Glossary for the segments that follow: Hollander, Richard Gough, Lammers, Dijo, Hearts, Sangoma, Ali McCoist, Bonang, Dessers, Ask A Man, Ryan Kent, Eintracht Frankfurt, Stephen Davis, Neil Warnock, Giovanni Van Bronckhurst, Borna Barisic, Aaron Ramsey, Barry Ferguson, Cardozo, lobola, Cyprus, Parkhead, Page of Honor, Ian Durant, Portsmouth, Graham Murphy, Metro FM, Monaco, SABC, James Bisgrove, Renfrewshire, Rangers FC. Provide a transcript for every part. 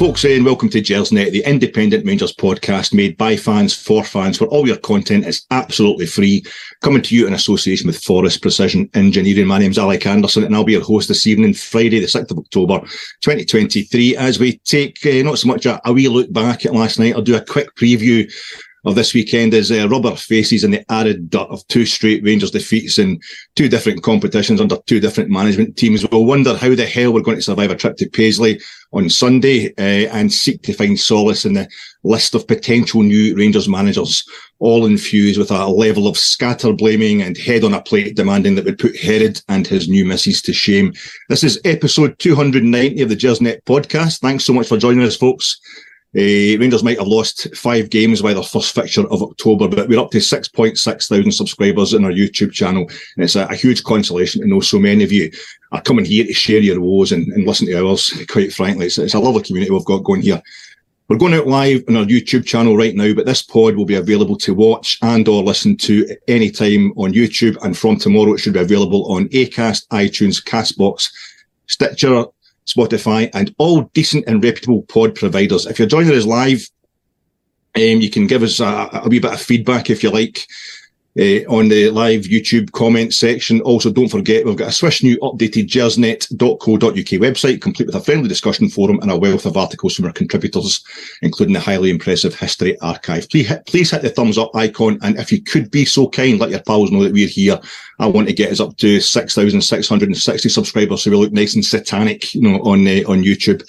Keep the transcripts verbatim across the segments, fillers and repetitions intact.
folks, and welcome to Gersnet, the independent Rangers podcast made by fans for fans, where all your content is absolutely free, coming to you in association with Forrest Precision Engineering. My name's Alec Anderson, and I'll be your host this evening, Friday the sixth of October twenty twenty-three, as we take uh, not so much a, a wee look back at last night. I'll do a quick preview of this weekend as uh, rubber faces in the arid dirt of two straight Rangers defeats in two different competitions under two different management teams. We'll wonder how the hell we're going to survive a trip to Paisley on Sunday uh, and seek to find solace in the list of potential new Rangers managers, all infused with a level of scatter blaming and head on a plate demanding that would put Herod and his new missus to shame. This is episode two hundred ninety of the Gersnet podcast. Thanks so much for joining us, folks. Uh, Rangers might have lost five games by their first fixture of October, but we're up to six point six thousand subscribers in our YouTube channel, and it's a, a huge consolation to know so many of you are coming here to share your woes and, and listen to ours. Quite frankly, it's, it's a lovely community we've got going here. We're going out live on our YouTube channel right now, but this pod will be available to watch and or listen to at any time on YouTube, and from tomorrow it should be available on Acast, iTunes, Castbox, Stitcher, Spotify, and all decent and reputable pod providers. If you're joining us live, um, you can give us a, a wee bit of feedback if you like uh, on the live YouTube comment section. Also, don't forget, we've got a swish new updated gersnet dot co dot U K website, complete with a friendly discussion forum and a wealth of articles from our contributors, including the highly impressive history archive. Please hit, please hit the thumbs up icon, and if you could be so kind, let your pals know that we're here. I want to get us up to six thousand six hundred sixty subscribers, so we look nice and satanic, you know, on uh, on YouTube.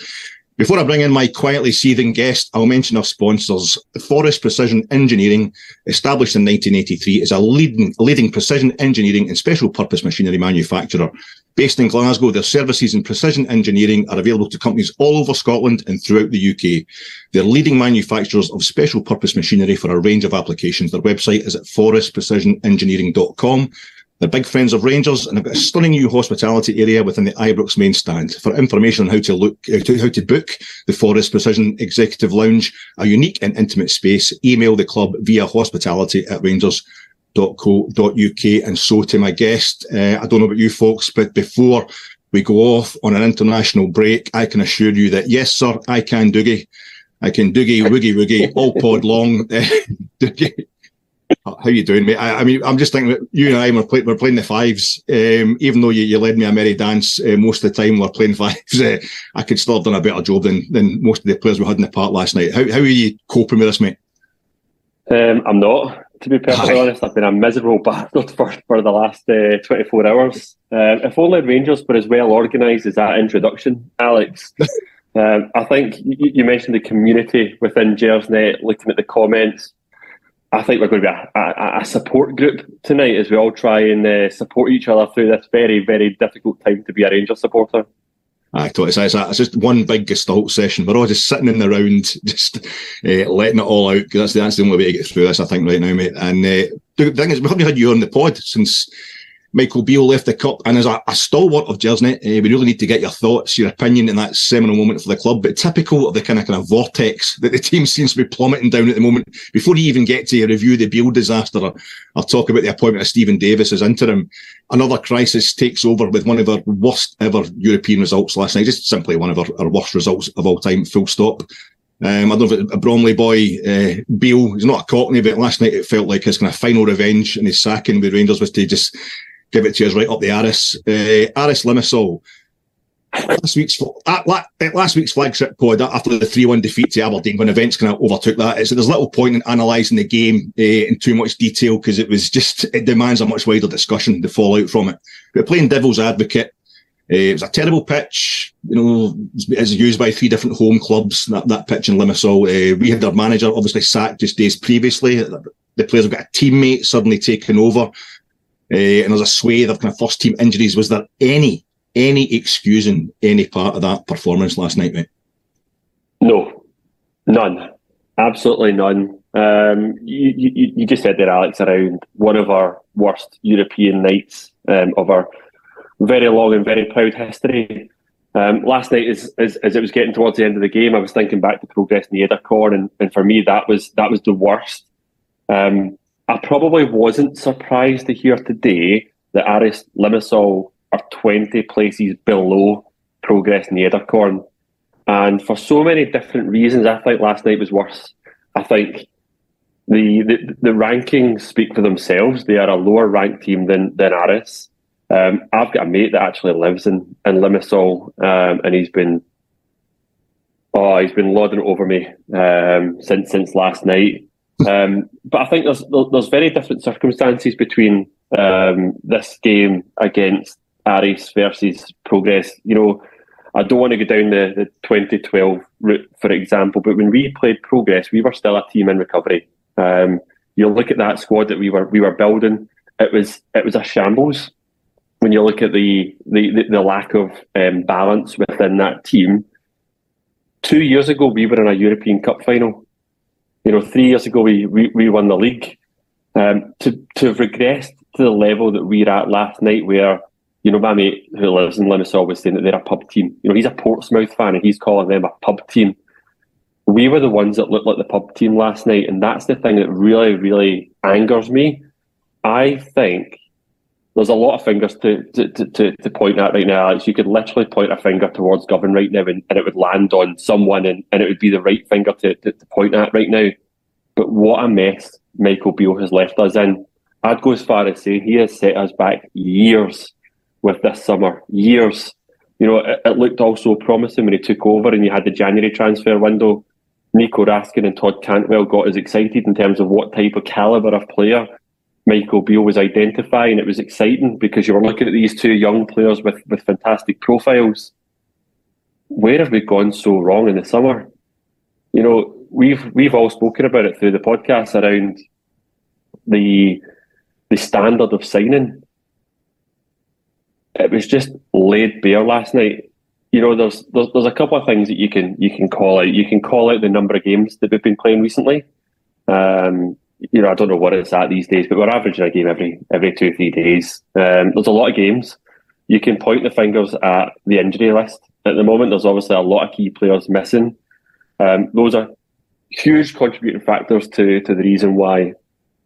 Before I bring in my quietly seething guest, I'll mention our sponsors. Forrest Precision Engineering, established in nineteen eighty-three, is a leading leading precision engineering and special purpose machinery manufacturer. Based in Glasgow, their services in precision engineering are available to companies all over Scotland and throughout the U K. They're leading manufacturers of special purpose machinery for a range of applications. Their website is at forest precision engineering dot com. They're big friends of Rangers, and have got a stunning new hospitality area within the Ibrox main stand. For information on how to look, how to, how to book the Forest Precision Executive Lounge, a unique and intimate space, email the club via hospitality at rangers dot co dot U K. And so to my guest, uh, I don't know about you folks, but before we go off on an international break, I can assure you that yes, sir, I can Doogie, I can Doogie Woogie Woogie all pod long. Doogie. How you doing, mate? I, I mean, I'm just thinking that you and I were, play, we're playing the fives. Um, even though you, you led me a merry dance uh, most of the time, we're playing fives. Uh, I could still have done a better job than than most of the players we had in the park last night. How how are you coping with this, mate? Um, I'm not, to be perfectly Hi. honest. I've been a miserable bastard for, for the last uh, twenty-four hours. Uh, if only Rangers were as well organised as that introduction, Alex. um, I think you, you mentioned the community within Gersnet, looking at the comments. I think we're going to be a, a, a support group tonight as we all try and uh, support each other through this very, very difficult time to be a Rangers supporter. I thought it's, it's, it's just one big gestalt session. We're all just sitting in the round, just uh, letting it all out, because that's, that's the only way to get through this, I think, right now, mate. And uh, the thing is, we haven't had you on the pod since Michael Beale left the cup, and as a, a stalwart of Gersnet, uh, we really need to get your thoughts, your opinion in that seminal moment for the club. But typical of the kind of kind of vortex that the team seems to be plummeting down at the moment, before you even get to review the Beale disaster or, or talk about the appointment of Stephen Davis as interim, another crisis takes over with one of our worst ever European results last night. Just simply one of our, our worst results of all time, full stop. Um, I don't know if it's a Bromley boy, uh, Beale, he's not a Cockney, but last night it felt like his kind of final revenge, and his sacking with Rangers was to just give it to us right up the Aris. Uh, Aris Limassol. Last week's last week's flagship pod after the three one defeat to Aberdeen, when events kind of overtook that, is that there's little point in analysing the game uh, in too much detail, because it was just, it demands a much wider discussion, the fallout from it. But playing devil's advocate, uh, it was a terrible pitch, you know, it's used by three different home clubs, that, that pitch in Limassol. Uh, we had our manager obviously sacked just days previously. The players have got a teammate suddenly taken over. Uh, and there's a swathe of kind of first team injuries. Was there any any excusing any part of that performance last night, mate? No, none, absolutely none. Um, you, you you just said there, Alex, around one of our worst European nights um, of our very long and very proud history. Um, last night, as, as as it was getting towards the end of the game, I was thinking back to Progrès Niederkorn, and, and for me, that was that was the worst. Um, I probably wasn't surprised to hear today that Aris Limassol are twenty places below Progrès Niederkorn. And for so many different reasons, I think last night was worse. I think the the, the rankings speak for themselves. They are a lower ranked team than than Aris. Um, I've got a mate that actually lives in in Limassol, um, and he's been oh he's been lauding it over me um, since since last night. Um, but I think there's there's very different circumstances between um, this game against Aris versus Progrès. You know, I don't want to go down the, the twenty twelve route, for example, but when we played Progrès, we were still a team in recovery. Um, you look at that squad that we were we were building; it was it was a shambles. When you look at the the, the lack of um, balance within that team, two years ago we were in a European Cup final. You know, three years ago we we, we won the league. Um, to to have regressed to the level that we were at last night, where, you know, my mate who lives in Limassol was saying that they're a pub team. You know, he's a Portsmouth fan and he's calling them a pub team. We were the ones that looked like the pub team last night, and that's the thing that really, really angers me. I think there's a lot of fingers to to, to, to point at right now, Alex. You could literally point a finger towards Govan right now and, and it would land on someone and, and it would be the right finger to, to, to point at right now. But what a mess Michael Beale has left us in. I'd go as far as saying he has set us back years with this summer, years. You know, it, it looked all so promising when he took over and you had the January transfer window. Nico Raskin and Todd Cantwell got us excited in terms of what type of calibre of player Michael Beale was identifying. It was exciting because you were looking at these two young players with, with fantastic profiles. Where have we gone so wrong in the summer? You know, we've we've all spoken about it through the podcast around the the standard of signing. It was just laid bare last night. You know, there's, there's there's a couple of things that you can you can call out. You can call out the number of games that we've been playing recently. Um, you know, I don't know what it's at these days, but we're averaging a game every every two three days. Um, there's a lot of games. You can point the fingers at the injury list at the moment. There's obviously a lot of key players missing. Um, those are huge contributing factors to to the reason why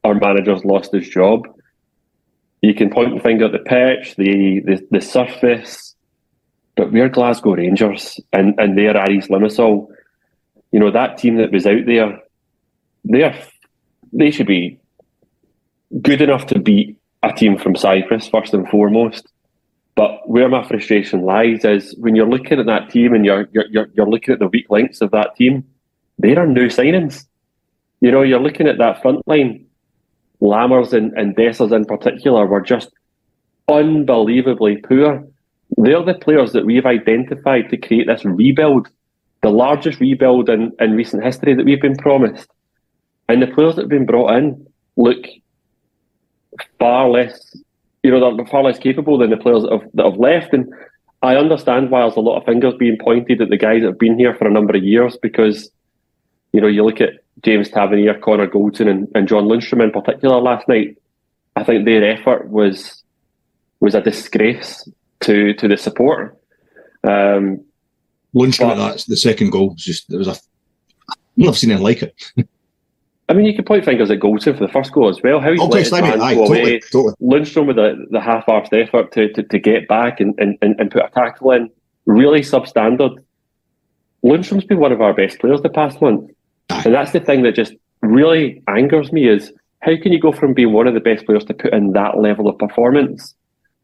our manager's lost his job. You can point the finger at the pitch, the, the, the surface, but we're Glasgow Rangers and, and they're Aris Limassol. You know, that team that was out there, they're, they should be good enough to beat a team from Cyprus, first and foremost. But where my frustration lies is when you're looking at that team and you're you're, you're looking at the weak links of that team, there are no signings. You know, you're looking at that front line. Lammers and, and Dessers in particular were just unbelievably poor. They're the players that we've identified to create this rebuild, the largest rebuild in, in recent history that we've been promised. And the players that have been brought in look far less, you know, they're far less capable than the players that have, that have left. And I understand why there's a lot of fingers being pointed at the guys that have been here for a number of years because, you know, you look at James Tavernier, Connor Goldson and, and John Lundstram in particular last night. I think their effort was was a disgrace to to the support. Um, Lundstram, that's the second goal. It's just there was a I've seen him like it. I mean, you could point fingers at Goldson for the first goal as well. How he's okay, let so his I mean, I, go totally, away. Totally. Lundstram with the, the half-arsed effort to, to, to get back and, and, and put a tackle in, really substandard. Lundstrom's been one of our best players the past month. And that's the thing that just really angers me is how can you go from being one of the best players to put in that level of performance?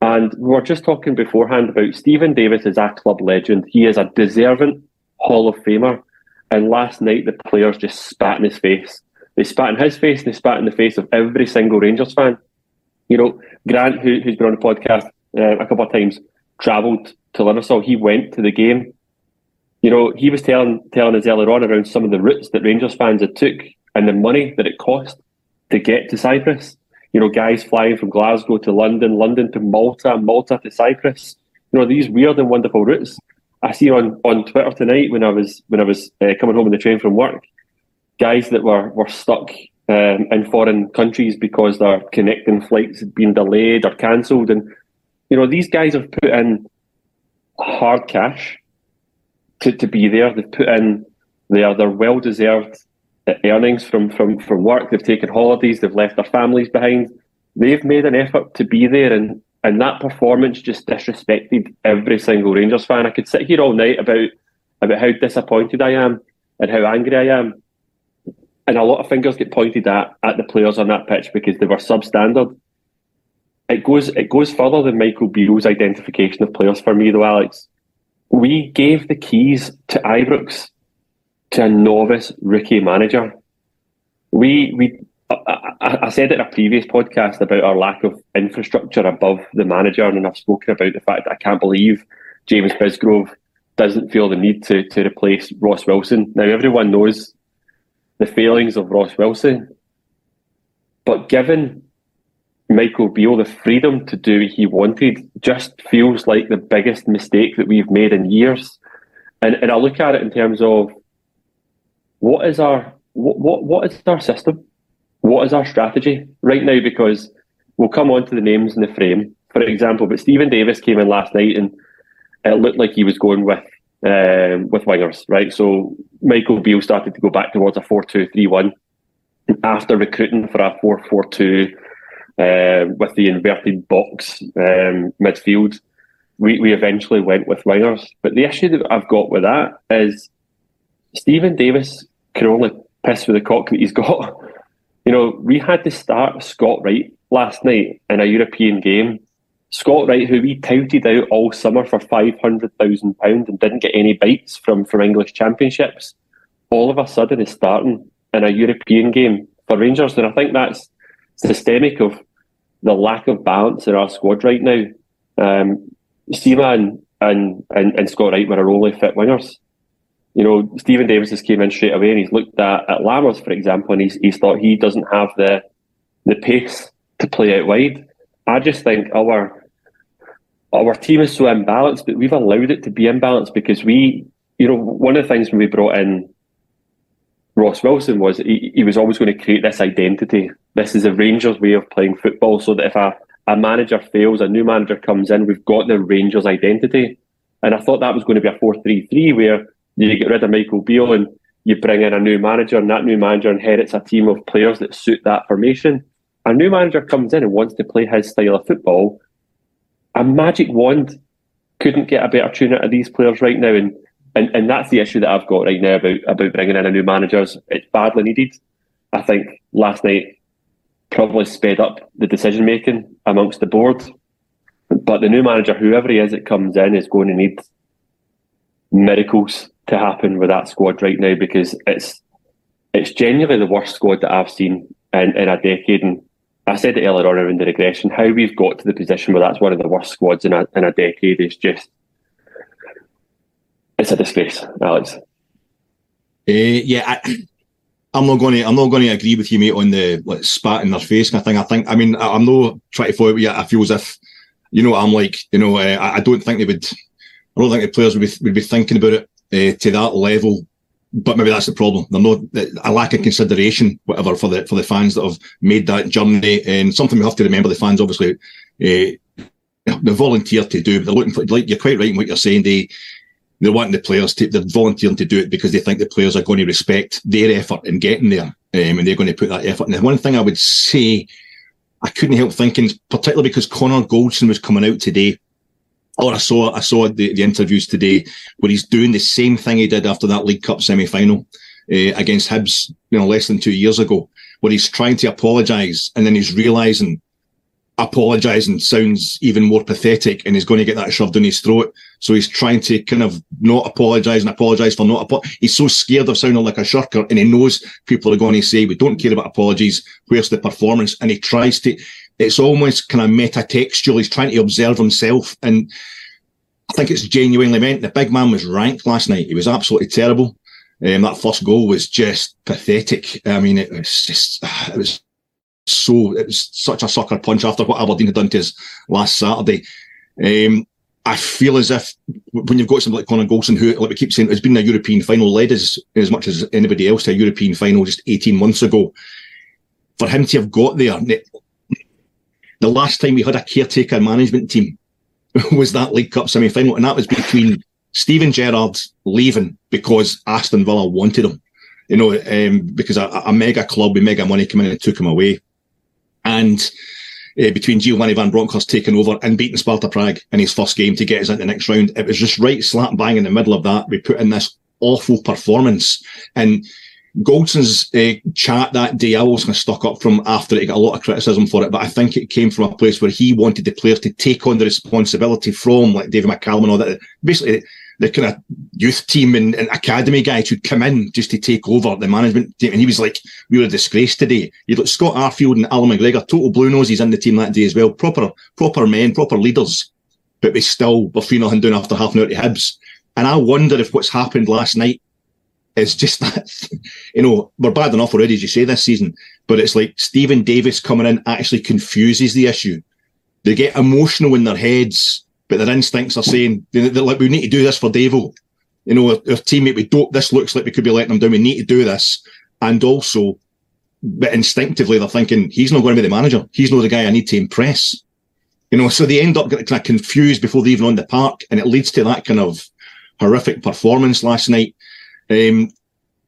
And we were just talking beforehand about Stephen Davis is a club legend. He is a deserving Hall of Famer. And last night, the players just spat in his face. They spat in his face and they spat in the face of every single Rangers fan. You know, Grant, who, who's been on the podcast uh, a couple of times, travelled to Limassol. He went to the game. You know, he was telling telling us earlier on around some of the routes that Rangers fans had took and the money that it cost to get to Cyprus. You know, guys flying from Glasgow to London, London to Malta, Malta to Cyprus. You know, these weird and wonderful routes. I see on, on Twitter tonight when I was when I was uh, coming home on the train from work, guys that were were stuck um, in foreign countries because their connecting flights had been delayed or cancelled. And you know, these guys have put in hard cash To, to be there. They've put in their, their well-deserved earnings from, from, from work. They've taken holidays. They've left their families behind. They've made an effort to be there, and, and that performance just disrespected every single Rangers fan. I could sit here all night about about how disappointed I am and how angry I am. And a lot of fingers get pointed at at the players on that pitch because they were substandard. It goes it goes further than Michael Beale's identification of players for me, though, Alex. We gave the keys to Ibrox to a novice rookie manager. We we I, I, I said it in a previous podcast about our lack of infrastructure above the manager, and I've spoken about the fact that I can't believe James Bisgrove doesn't feel the need to to replace Ross Wilson. Now, everyone knows the failings of Ross Wilson, but given Michael Beale the freedom to do what he wanted just feels like the biggest mistake that we've made in years. And and I look at it in terms of what is our what what, what is our system? What is our strategy right now? Because we'll come on to the names in the frame, for example, but Stephen Davis came in last night and it looked like he was going with um, with wingers, right? So Michael Beale started to go back towards a four two three one after recruiting for a four four two Uh, with the inverted box um, midfield. We, we eventually went with wingers. But the issue that I've got with that is Stephen Davis can only piss with the cock that he's got. You know, we had to start Scott Wright last night in a European game. Scott Wright, who we touted out all summer for five hundred thousand pounds and didn't get any bites from, from English championships, all of a sudden is starting in a European game for Rangers. And I think that's systemic of the lack of balance in our squad right now. Um, Seema and, and, and, and Scott Wright were our only fit wingers. You know, Stephen Davis has came in straight away and he's looked at, at Lammers, for example, and he's, he's thought he doesn't have the the pace to play out wide. I just think our our team is so imbalanced, but we've allowed it to be imbalanced because we, you know, one of the things when we brought in Ross Wilson was he, he was always going to create this identity. This is a Rangers way of playing football, so that if a, a manager fails, a new manager comes in, we've got the Rangers identity. And I thought that was going to be a four three three where you get rid of Michael Beale and you bring in a new manager, and that new manager inherits a team of players that suit that formation. A new manager comes in and wants to play his style of football. A magic wand couldn't get a better tune out of these players right now, and And and that's the issue that I've got right now about, about bringing in a new manager. It's badly needed. I think last night probably sped up the decision making amongst the board. But the new manager, whoever he is that comes in, is going to need miracles to happen with that squad right now, because it's it's genuinely the worst squad that I've seen in, in a decade. And I said it earlier on around the regression, how we've got to the position where that's one of the worst squads in a in a decade is just it's a disgrace, Alex. Uh, yeah, I, I'm not going to. I'm not going to agree with you, mate, on the like, spat in their face kind of thing. I think. I mean, I, I'm not trying to follow you. I feel as if, you know, I'm like, you know, uh, I, I don't think they would. I don't think the players would be, would be thinking about it uh, to that level. But maybe that's the problem. They're not a lack of consideration, whatever, for the for the fans that have made that journey. And something we have to remember: the fans, obviously, uh, they volunteer to do. But they're looking for. Like, you're quite right in what you're saying. They. They're wanting the players to, they're volunteering to do it because they think the players are going to respect their effort in getting there, um, and they're going to put that effort. And the one thing I would say, I couldn't help thinking, particularly because Connor Goldson was coming out today, or I saw I saw the, the interviews today, where he's doing the same thing he did after that League Cup semi-final uh, against Hibs, you know, less than two years ago, where he's trying to apologise, and then he's realising apologising sounds even more pathetic, and he's going to get that shoved down his throat. So he's trying to kind of not apologise and apologise for not apologise. He's so scared of sounding like a shirker, and he knows people are going to say, we don't care about apologies, where's the performance? And he tries to, it's almost kind of meta-textual. He's trying to observe himself, and I think it's genuinely meant. The big man was ranked last night. He was absolutely terrible. Um, that first goal was just pathetic. I mean, it was just, it was So it was such a sucker punch after what Aberdeen had done to us last Saturday. Um, I feel as if when you've got somebody like Conor Goldson, who, like we keep saying, has been in a European final, led as, as much as anybody else to a European final just eighteen months ago, for him to have got there, the last time we had a caretaker management team was that League Cup semi-final, and that was between Steven Gerrard leaving because Aston Villa wanted him. You know, um, because a, a mega club with mega money came in and took him away. And uh, between Giovanni Van Bronckhurst taking over and beating Sparta Prague in his first game to get us into the next round. It was just right slap bang in the middle of that. We put in this awful performance. And Goldson's uh, chat that day, I was kind of stuck up from after it. He got a lot of criticism for it, but I think it came from a place where he wanted the player to take on the responsibility from, like, David McCallum and all that. Basically, the kind of youth team and, and academy guys who'd come in just to take over the management team. And he was like, we were a disgrace today. You'd look Scott Arfield and Alan McGregor, total blue noses in the team that day as well. Proper, proper men, proper leaders. But we still were three nothing down after half an hour to Hibs. And I wonder if what's happened last night is just that, you know, we're bad enough already, as you say, this season. But it's like Stephen Davis coming in actually confuses the issue. They get emotional in their heads, but their instincts are saying, they're like, we need to do this for Davo. You know, our, our teammate, we don't, this looks like we could be letting them down. We need to do this. And also, but instinctively, they're thinking, he's not going to be the manager. He's not the guy I need to impress. You know, so they end up getting kind of confused before they even on the park. And it leads to that kind of horrific performance last night. Um,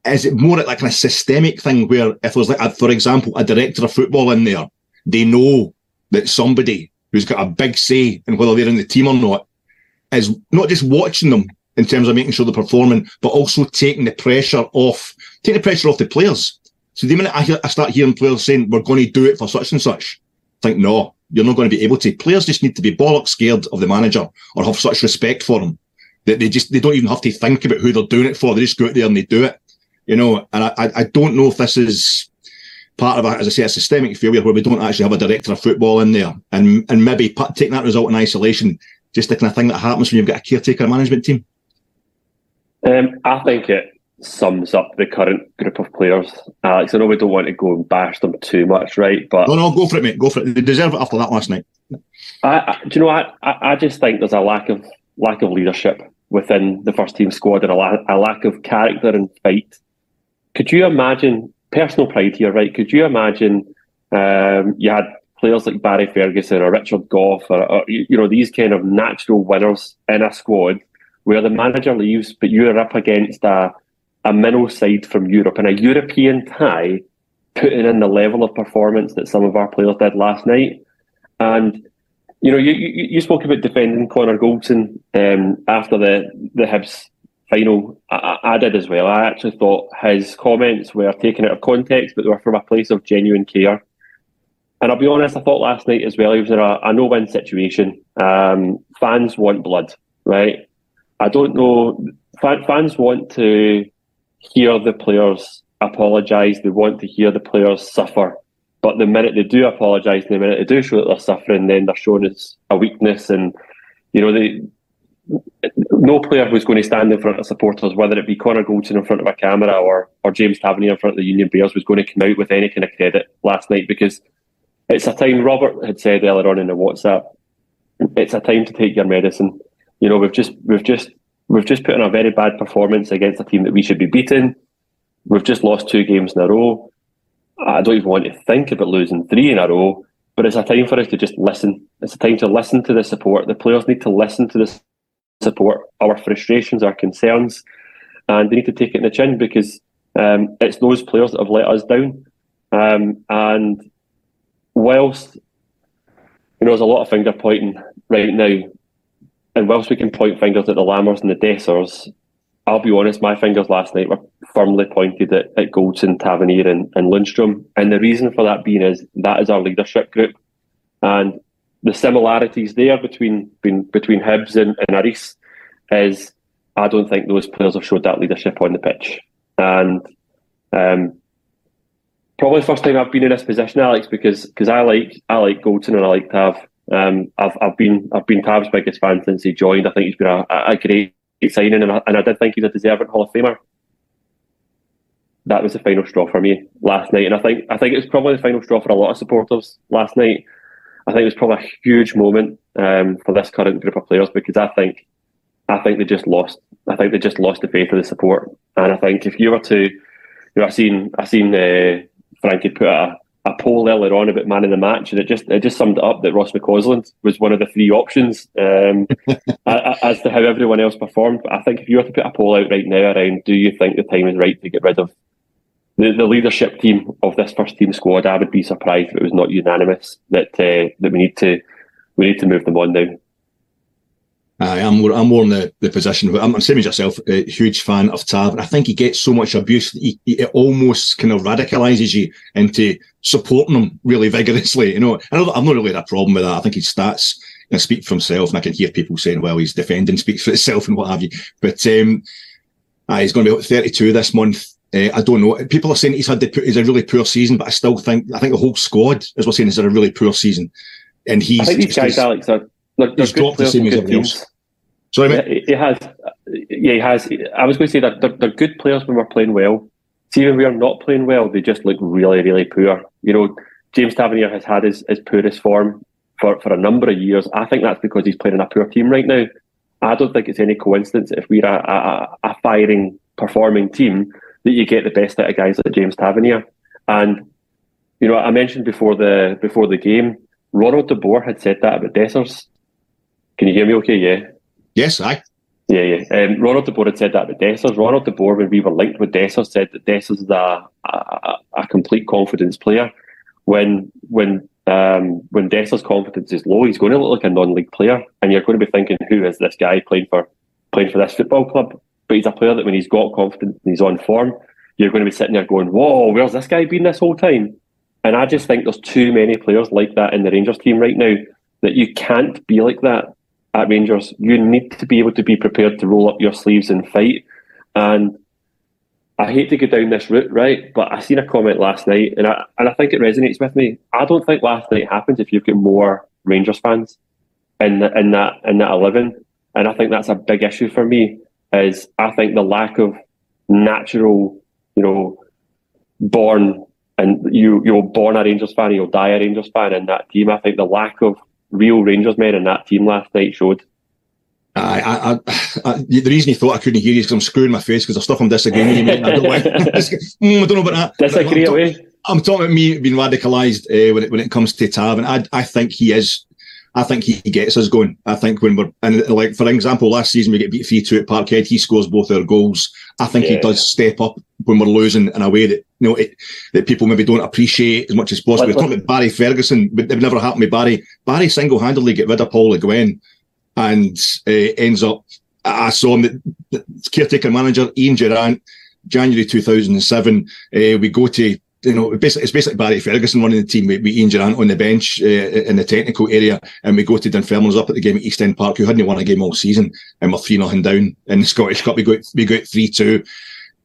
is it more like that kind of systemic thing where if there's, like, a, for example, a director of football in there, they know that somebody who's got a big say in whether they're in the team or not is not just watching them in terms of making sure they're performing, but also taking the pressure off, taking the pressure off the players. So the minute I, hear, I start hearing players saying, we're going to do it for such and such, I think, no, you're not going to be able to. Players just need to be bollock scared of the manager or have such respect for him that they just, they don't even have to think about who they're doing it for. They just go out there and they do it, you know. And I, I don't know if this is part of, a, as I say, a systemic failure where we don't actually have a director of football in there, and and maybe taking that result in isolation, just the kind of thing that happens when you've got a caretaker management team. Um, I think it sums up the current group of players, Alex. I know we don't want to go and bash them too much, right? But no, no, go for it, mate. Go for it. They deserve it after that last night. I, I do you know? I, I just think there's a lack of lack of leadership within the first team squad and a, la a lack of character and fight. Could you imagine, personal pride here, right? Could you imagine um, you had players like Barry Ferguson or Richard Gough or, or, you know, these kind of natural winners in a squad where the manager leaves, but you're up against a, a minnow side from Europe and a European tie putting in the level of performance that some of our players did last night. And you know, you, you you spoke about defending Connor Goldson um, after the, the Hibs final. I, I did as well. I actually thought his comments were taken out of context, but they were from a place of genuine care. And I'll be honest, I thought last night as well, he was in a, a no-win situation. Um, fans want blood, right? I don't know. Fan, fans want to hear the players apologise. They want to hear the players suffer. But the minute they do apologise, and the minute they do show that they're suffering, then they're shown as a weakness. And, you know, they, no player who's going to stand in front of supporters, whether it be Connor Goldson in front of a camera or, or James Tavernier in front of the Union Bears, was going to come out with any kind of credit last night, because it's a time, Robert had said earlier on in the WhatsApp, it's a time to take your medicine. You know, we've just, we've just, we've just put in a very bad performance against a team that we should be beating. We've just lost two games in a row. I don't even want to think about losing three in a row, but it's a time for us to just listen. It's a time to listen to the support. The players need to listen to the support, our frustrations, our concerns, and they need to take it in the chin, because um, it's those players that have let us down. Um, and whilst, you know, there's a lot of finger pointing right now, and whilst we can point fingers at the Lammers and the Dessers, I'll be honest, my fingers last night were firmly pointed at, at Goldson, Tavernier and, and Lundstram. And the reason for that being is that is our leadership group. And the similarities there between between, between Hibs and, and Aris is I don't think those players have showed that leadership on the pitch. And um, probably the first time I've been in this position, Alex, because because I like I like Goldson and I like Tav. Um, I've I've been I've been Tav's biggest fan since he joined. I think he's been a, a great signing, and I, and I did think he's a deserving Hall of Famer. That was the final straw for me last night, and I think I think it was probably the final straw for a lot of supporters last night. I think it was probably a huge moment um, for this current group of players, because I think I think they just lost. I think they just lost the faith of the support, and I think if you were to, you know, I seen I seen uh, Frank had put a, a poll earlier on about man of the match, and it just it just summed it up that Ross McCausland was one of the three options um, as to how everyone else performed. But I think if you were to put a poll out right now around, do you think the time is right to get rid of The, the leadership team of this first team squad, I would be surprised if it was not unanimous that uh, that we need to we need to move them on now. Aye, I'm I'm more in the, the position. I'm, I'm same as yourself, a huge fan of Tav. I think he gets so much abuse that he, he, it almost kind of radicalises you into supporting him really vigorously. You know, I know that I've not really had a problem with that. I think his stats you know, speak for himself, and I can hear people saying, "Well, his defending speaks for itself," and what have you. But um, aye, he's going to be thirty-two this month. Uh, I don't know. People are saying he's had the, he's a really poor season, but I still think I think the whole squad, as we're saying, has had a really poor season. And he's I think these guys, Alex, are they're, they're he's dropped the same as everyone else. Sorry, mate. He, he has, yeah, he has. I was going to say that they're, they're good players when we're playing well. See, when we are not playing well, they just look really, really poor. You know, James Tavernier has had his, his poorest form for, for a number of years. I think that's because he's playing in a poor team right now. I don't think it's any coincidence if we're a, a, a firing, performing team that you get the best out of guys like James Tavernier. And, you know, I mentioned before the before the game, Ronald de Boer had said that about Dessers. Can you hear me okay, yeah? Yes, aye. Yeah, yeah. Um, Ronald de Boer had said that about Dessers. Ronald de Boer, when we were linked with Dessers, said that Dessers is a, a, a complete confidence player. When when um, when Dessers' confidence is low, he's going to look like a non-league player, and you're going to be thinking, who is this guy playing for playing for this football club? But he's a player that when he's got confidence and he's on form, you're going to be sitting there going, whoa, where's this guy been this whole time? And I just think there's too many players like that in the Rangers team right now that you can't be like that at Rangers. You need to be able to be prepared to roll up your sleeves and fight. And I hate to go down this route, right? But I seen a comment last night, and I, and I think it resonates with me. I don't think last night happens if you've got more Rangers fans in, the, in, that, in that eleven. And I think that's a big issue for me. Is I think the lack of natural, you know, born and you you're born a Rangers fan, you'll die a Rangers fan in that team. I think the lack of real Rangers men in that team last night showed. I, I, I, the reason you thought I couldn't hear you is because I'm screwing my face because there's stuff I'm disagreeing with you, mate. I don't like. mm, I don't know about that. Disagree I'm away. Talk, I'm talking about me being radicalised uh, when it when it comes to Tav, and I I think he is. I think he gets us going. I think when we're, and like, for example, last season we get beat three two at Parkhead. He scores both our goals. I think yeah. he does step up when we're losing in a way that, you know, it, that people maybe don't appreciate as much as possible. We're talking about Barry Ferguson, but it never happened with Barry. Barry single-handedly get rid of Paul Le Guin and uh, ends up, I saw him, the caretaker manager, Ian Durant, January two thousand seven. Uh, we go to, You know, basically, it's basically Barry Ferguson running the team with Ian Durant on the bench uh, in the technical area, and we go to Dunfermline's up at the game at East End Park, who hadn't won a game all season, and we're three nothing down in the Scottish Cup. We go we go three two,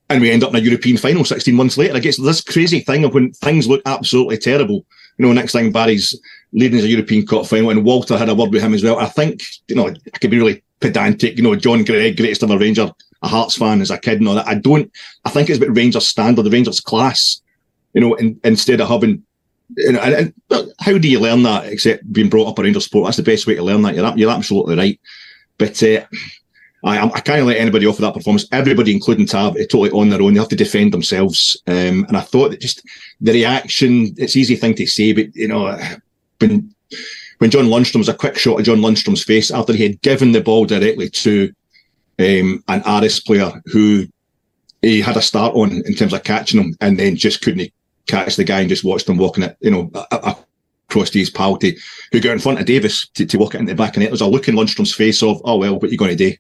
and we end up in a European final sixteen months later. I guess this crazy thing of when things look absolutely terrible. You know, next thing Barry's leading as a European Cup final, and Walter had a word with him as well. I think, you know, I could be really pedantic. You know, John Gregg, greatest ever Ranger, a Hearts fan as a kid and all that. I don't, I think it's about Rangers standard, the Rangers class. You know, in, instead of having, you know, and, and how do you learn that except being brought up a Rangers sport? That's the best way to learn that. You're you're absolutely right. But uh, I I can't let anybody off of that performance. Everybody, including Tav, are totally on their own. They have to defend themselves. Um, and I thought that just the reaction. It's an easy thing to say, but you know, when when John Lundstram was a quick shot of John Lundstram's face after he had given the ball directly to um, an Aris player who he had a start on in terms of catching him, and then just couldn't catch the guy and just watched him walking it, you know, across to his pal to, who got in front of Davis to, to walk it into the back of net. There's a look in Lundstrom's face of, oh, well, what are you going to do?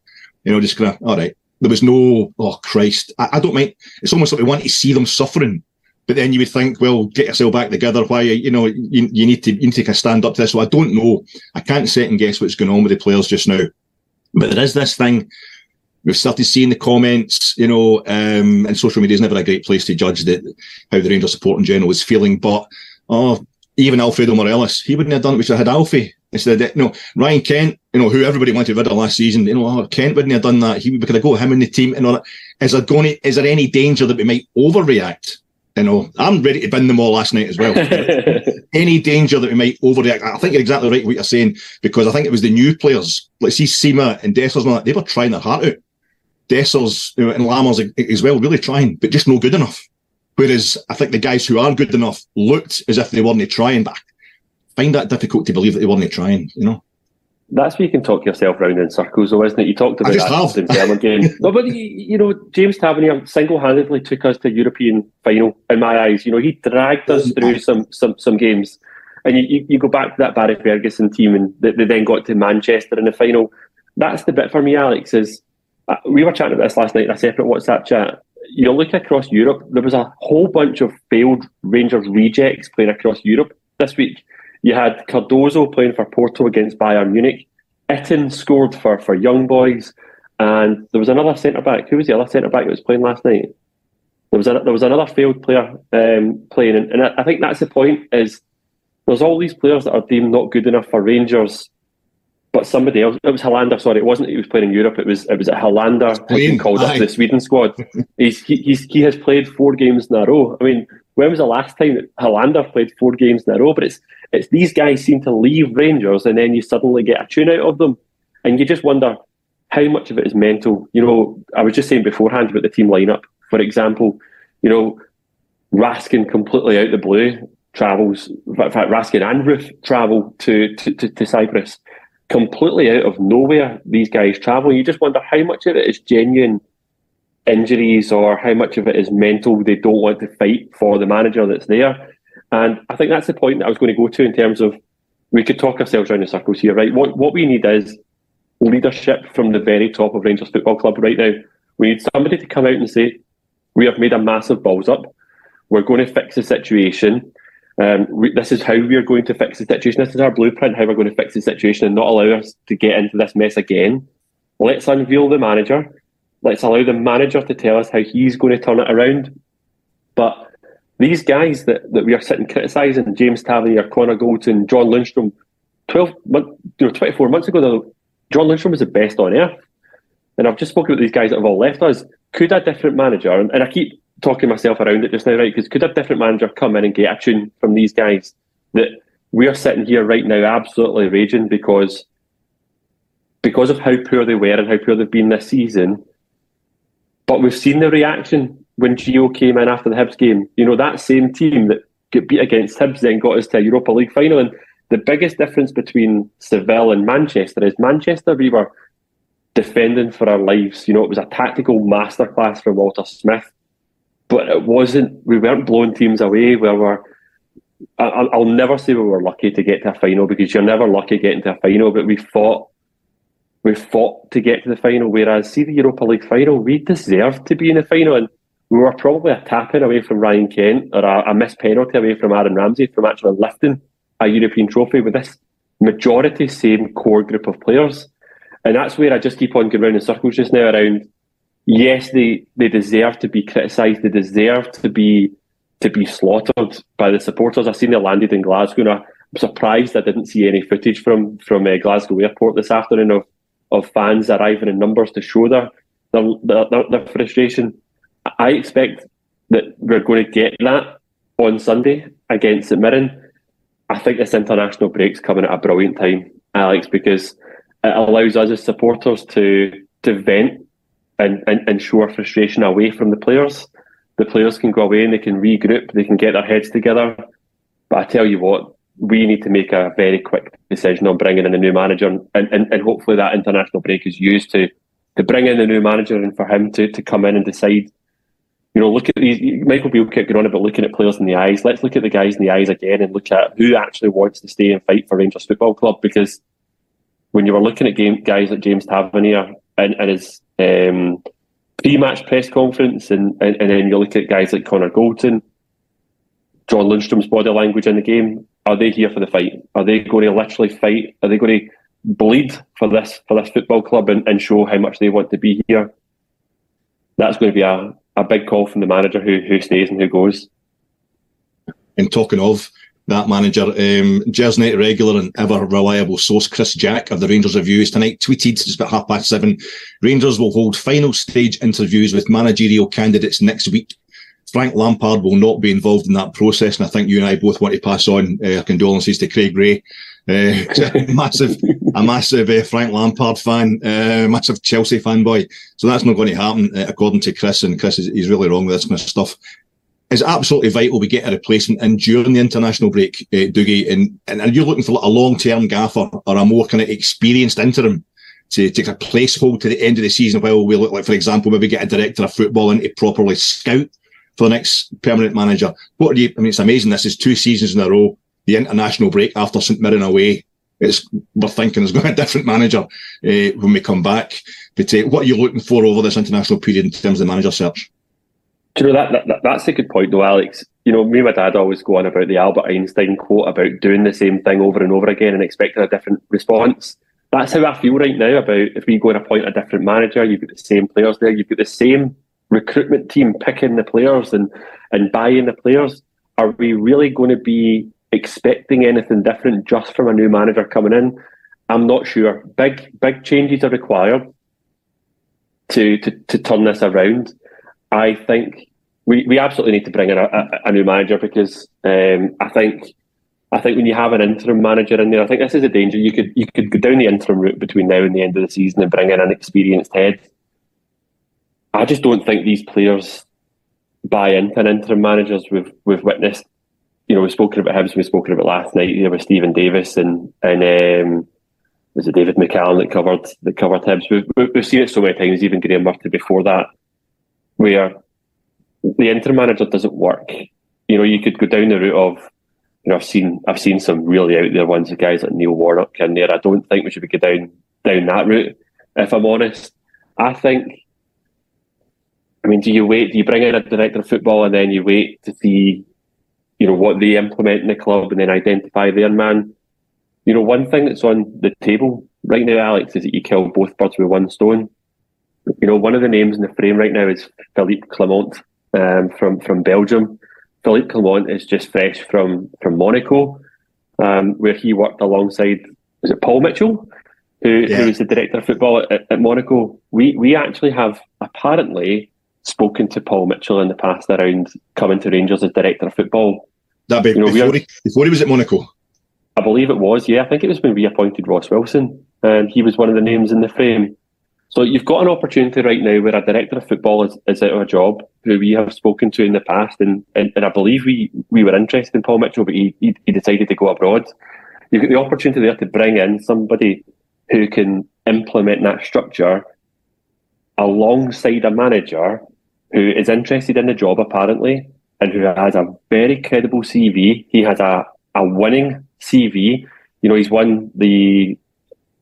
You know, just kind of, all right. There was no, oh, Christ. I, I don't mind. It's almost like we want to see them suffering. But then you would think, well, get yourself back together. Why, you know, you, you need to you need to kind of stand up to this. So I don't know. I can't second guess what's going on with the players just now. But there is this thing. We've started seeing the comments, you know, um, and social media is never a great place to judge that how the Rangers support in general is feeling. But oh, even Alfredo Morelos, he wouldn't have done it. We should have had Alfie instead of, you know, Ryan Kent, you know, who everybody wanted rid of last season. You know, oh, Kent wouldn't have done that. He would have go with him in the team and all that. Is there going? To, is there any danger that we might overreact? You know, I'm ready to bin them all last night as well. Any danger that we might overreact? I think you're exactly right what you're saying, because I think it was the new players like see Seema and Dessers and all that. They were trying their heart out. Dessers you know, and Lammers as well, really trying, but just no good enough. Whereas I think the guys who are good enough looked as if they weren't trying, but I find that difficult to believe that they weren't trying, you know. That's where you can talk yourself round in circles, though, isn't it? You talked about that in the German game. No, but, you know, James Tavernier single-handedly took us to the European final, in my eyes. You know, he dragged us through some some, some games. And you, you go back to that Barry Ferguson team, and they, they then got to Manchester in the final. That's the bit for me, Alex, is uh, we were chatting about this last night in a separate WhatsApp chat. You look across Europe, there was a whole bunch of failed Rangers rejects playing across Europe this week. You had Cardozo playing for Porto against Bayern Munich. Itten scored for, for Young Boys. And there was another centre-back. Who was the other centre-back that was playing last night? There was a, there was another failed player um, playing. And, and I think that's the point, is there's all these players that are deemed not good enough for Rangers, but somebody else. It was Hollander, sorry. It wasn't he was playing in Europe. It was it was at Hollander who's been called Aye. up to the Sweden squad. he's, he, he's, he has played four games in a row. I mean, when was the last time that Hollander played four games in a row? But it's it's these guys seem to leave Rangers and then you suddenly get a tune out of them. And you just wonder how much of it is mental. You know, I was just saying beforehand about the team lineup, for example. You know, Raskin completely out the blue travels, in fact, Raskin and Roof travel to, to, to, to Cyprus. Completely out of nowhere, these guys travel. You just wonder how much of it is genuine injuries or how much of it is mental. They don't want to fight for the manager that's there. And I think that's the point that I was going to go to in terms of we could talk ourselves around in circles here, right? What what we need is leadership from the very top of Rangers Football Club right now. We need somebody to come out and say, we have made a massive balls up. We're going to fix the situation. Um, we, this is how we are going to fix the situation. This is our blueprint, how we're going to fix the situation and not allow us to get into this mess again. Let's unveil the manager. Let's allow the manager to tell us how he's going to turn it around. But these guys that, that we are sitting criticising, James Tavernier, Connor Goldson, John Lundstram, twelve, you know, twenty-four months ago, though, John Lundstram was the best on earth. And I've just spoken about these guys that have all left us. Could a different manager, and, and I keep talking myself around it just now, right? Because could a different manager come in and get a tune from these guys that we are sitting here right now absolutely raging because because of how poor they were and how poor they've been this season? But we've seen the reaction when Gio came in after the Hibs game. You know, that same team that got beat against Hibs then got us to a Europa League final. And the biggest difference between Seville and Manchester is Manchester, we were defending for our lives. You know, it was a tactical masterclass from Walter Smith. But it wasn't, we weren't blowing teams away where we're, I'll, I'll never say we were lucky to get to a final, because you're never lucky getting to a final, but we fought, we fought to get to the final. Whereas, see the Europa League final, we deserved to be in the final. And we were probably a tap-in away from Ryan Kent, or a, a missed penalty away from Aaron Ramsey from actually lifting a European trophy with this majority same core group of players. And that's where I just keep on going round in circles just now around, yes, they, they deserve to be criticised. They deserve to be to be slaughtered by the supporters. I've seen they landed in Glasgow, and I'm surprised I didn't see any footage from from uh, Glasgow Airport this afternoon of, of fans arriving in numbers to show their their, their their frustration. I expect that we're going to get that on Sunday against St Mirren. I think this international break's coming at a brilliant time, Alex, because it allows us as supporters to to vent and, and, and show our frustration away from the players. The players can go away and they can regroup, they can get their heads together. But I tell you what, we need to make a very quick decision on bringing in a new manager, and, and, and hopefully that international break is used to, to bring in a new manager and for him to, to come in and decide. You know, look at these, Michael Beale kept going on about looking at players in the eyes. Let's look at the guys in the eyes again and look at who actually wants to stay and fight for Rangers Football Club, because when you were looking at game, guys like James Tavernier and, and his Um, pre-match press conference, and, and, and then you look at guys like Connor Goldson, John Lundstrom's body language in the game. Are they here for the fight? Are they going to literally fight? Are they going to bleed for this for this football club and, and show how much they want to be here? That's going to be a, a big call from the manager who who stays and who goes. And talking of that manager, um, Gersnet regular and ever reliable source Chris Jack of the Rangers Reviews tonight tweeted just about half past seven, Rangers will hold final stage interviews with managerial candidates next week. Frank Lampard will not be involved in that process, and I think you and I both want to pass on uh, our condolences to Craig Ray. Uh, a massive, a massive uh, Frank Lampard fan, uh, massive Chelsea fanboy. So that's not going to happen, uh, according to Chris, and Chris is he's really wrong with this kind of stuff. is absolutely vital we get a replacement in during the international break, uh, Dougie, and, and you're looking for like a long-term gaffer or a more kind of experienced interim to take a placehold to the end of the season while we look like, for example, maybe get a director of football in to properly scout for the next permanent manager. What are you, I mean, it's amazing. This is two seasons in a row, the international break after St Mirren away. It's, we're thinking there's going to be a different manager uh, when we come back. But uh, what are you looking for over this international period in terms of the manager search? Do you know, that, that that's a good point though, Alex. You know, me and my dad always go on about the Albert Einstein quote about doing the same thing over and over again and expecting a different response. That's how I feel right now about if we go and appoint a different manager, you've got the same players there, you've got the same recruitment team picking the players and, and buying the players. Are we really going to be expecting anything different just from a new manager coming in? I'm not sure. Big big changes are required to to, to turn this around. I think we, we absolutely need to bring in a, a, a new manager because um, I think I think when you have an interim manager in there, I think this is a danger. You could you could go down the interim route between now and the end of the season and bring in an experienced head. I just don't think these players buy into an interim managers. We've we've witnessed, you know, we've spoken about Hibs, we've spoken about last night here with Stephen Davis and and um, was it David McCallum that covered that covered Hibs. We've we've seen it so many times, even Graham Murphy before that, where the interim manager doesn't work. You know, you could go down the route of, you know, I've seen I've seen some really out there ones, the guys like Neil Warnock in there. I don't think we should go down down that route, if I'm honest. I think, I mean, do you wait, do you bring in a director of football and then you wait to see, you know, what they implement in the club and then identify their man? You know, one thing that's on the table right now, Alex, is that you kill both birds with one stone. You know, one of the names in the frame right now is Philippe Clement um, from, from Belgium. Philippe Clement is just fresh from, from Monaco, um, where he worked alongside, was it Paul Mitchell, who, yeah. who was the director of football at, at Monaco. We we actually have apparently spoken to Paul Mitchell in the past around coming to Rangers as director of football. That'd be, you know, before, are, he, before he was at Monaco? I believe it was, yeah. I think it was when we appointed Ross Wilson, and he was one of the names in the frame. So you've got an opportunity right now where a director of football is, is out of a job, who we have spoken to in the past, and, and, and I believe we, we were interested in Paul Mitchell, but he, he, he decided to go abroad. You've got the opportunity there to bring in somebody who can implement that structure alongside a manager who is interested in the job, apparently, and who has a very credible C V. He has a, a winning C V. You know, he's won the...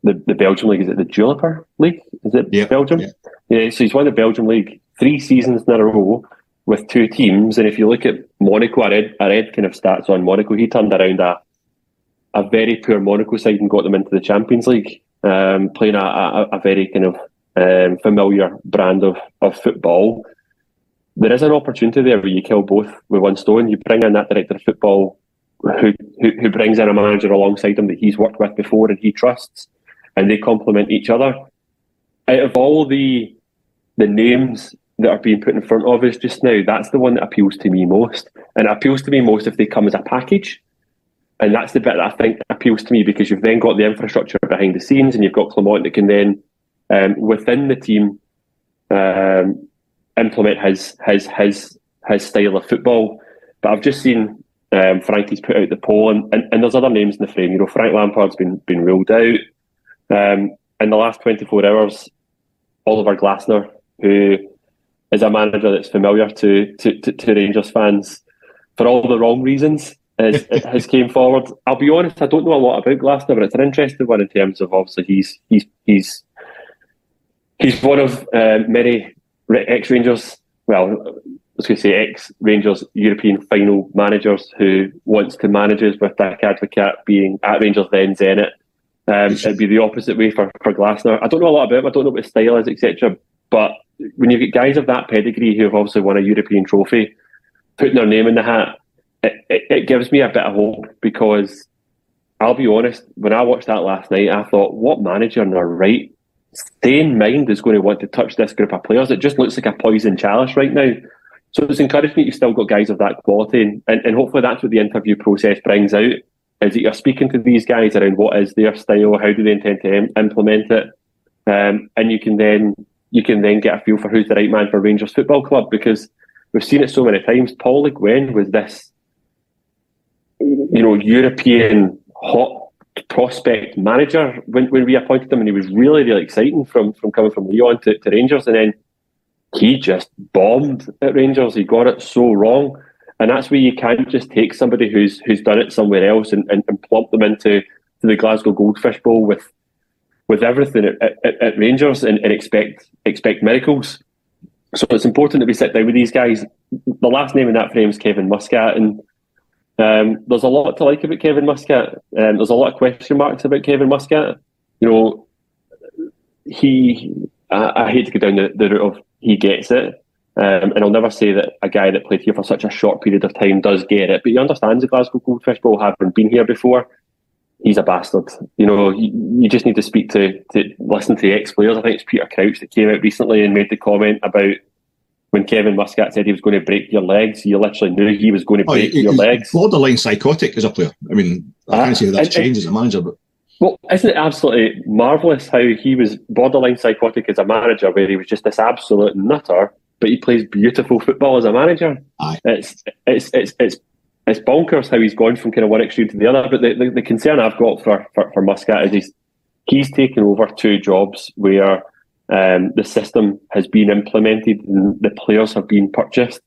The, the Belgian League, is it the Jupiler League? Is it yep, Belgium? Yep. Yeah, so he's won the Belgian League three seasons in a row with two teams. And if you look at Monaco, I read, I read kind of stats on Monaco. He turned around a a very poor Monaco side and got them into the Champions League, um, playing a, a, a very kind of um, familiar brand of, of football. There is an opportunity there where you kill both with one stone. You bring in that director of football who, who, who brings in a manager alongside him that he's worked with before and he trusts, and they complement each other. Out of all the the names that are being put in front of us just now, that's the one that appeals to me most. And it appeals to me most if they come as a package. And that's the bit that I think appeals to me, because you've then got the infrastructure behind the scenes and you've got Clement that can then, um, within the team, um, implement his, his, his, his style of football. But I've just seen um, Frankie's put out the poll, and, and, and there's other names in the frame. You know, Frank Lampard's been, been ruled out. Um, in the last twenty-four hours, Oliver Glasner, who is a manager that's familiar to to, to, to Rangers fans for all the wrong reasons, is, has came forward. I'll be honest, I don't know a lot about Glasner, but it's an interesting one in terms of, obviously, he's he's he's he's one of uh, many ex-Rangers, well, I was going to say ex-Rangers European final managers who wants to manage us, with Dick Advocaat being at Rangers then Zenit. Um, it'd be the opposite way for, for Glasner. I don't know a lot about him, I don't know what his style is, et cetera. But when you've got guys of that pedigree who have obviously won a European trophy, putting their name in the hat, it, it, it gives me a bit of hope, because I'll be honest, when I watched that last night, I thought, what manager in their right sane mind is going to want to touch this group of players? It just looks like a poison chalice right now. So it's encouraging that you've still got guys of that quality, and, and, and hopefully that's what the interview process brings out. Is that you're speaking to these guys around what is their style, how do they intend to im- implement it, um, and you can then you can then get a feel for who's the right man for Rangers Football Club, because We've seen it so many times. Paul Le Guin was this, you know, European hot prospect manager when, when we appointed him, and he was really, really exciting from, from coming from Lyon to, to Rangers, and then he just bombed at Rangers. He got it so wrong. And that's where you can't just take somebody who's who's done it somewhere else and, and, and plump them into to the Glasgow Goldfish Bowl with with everything at, at, at Rangers and, and expect expect miracles. So it's important that we sit down with these guys. The last name in that frame is Kevin Muscat, and um, there's a lot to like about Kevin Muscat. Um, there's a lot of question marks about Kevin Muscat. You know, he. I, I hate to go down the, the route of he gets it. Um, and I'll never say that a guy that played here for such a short period of time does get it, but he understands the Glasgow Goldfish Bowl, having been here before. He's a bastard. You know, you, you just need to speak to, to listen to ex-players. I think it's Peter Crouch that came out recently and made the comment about when Kevin Muscat said he was going to break your legs, you literally knew he was going to break oh, your legs. Borderline psychotic as a player. I mean, I can't uh, say that's changed as a manager, but... Well, isn't it absolutely marvellous how he was borderline psychotic as a manager, where he was just this absolute nutter, but he plays beautiful football as a manager. Aye. It's it's it's it's it's bonkers how he's gone from kind of one extreme to the other. But the, the, the concern I've got for, for, for Muscat is he's he's taken over two jobs where um, the system has been implemented and the players have been purchased.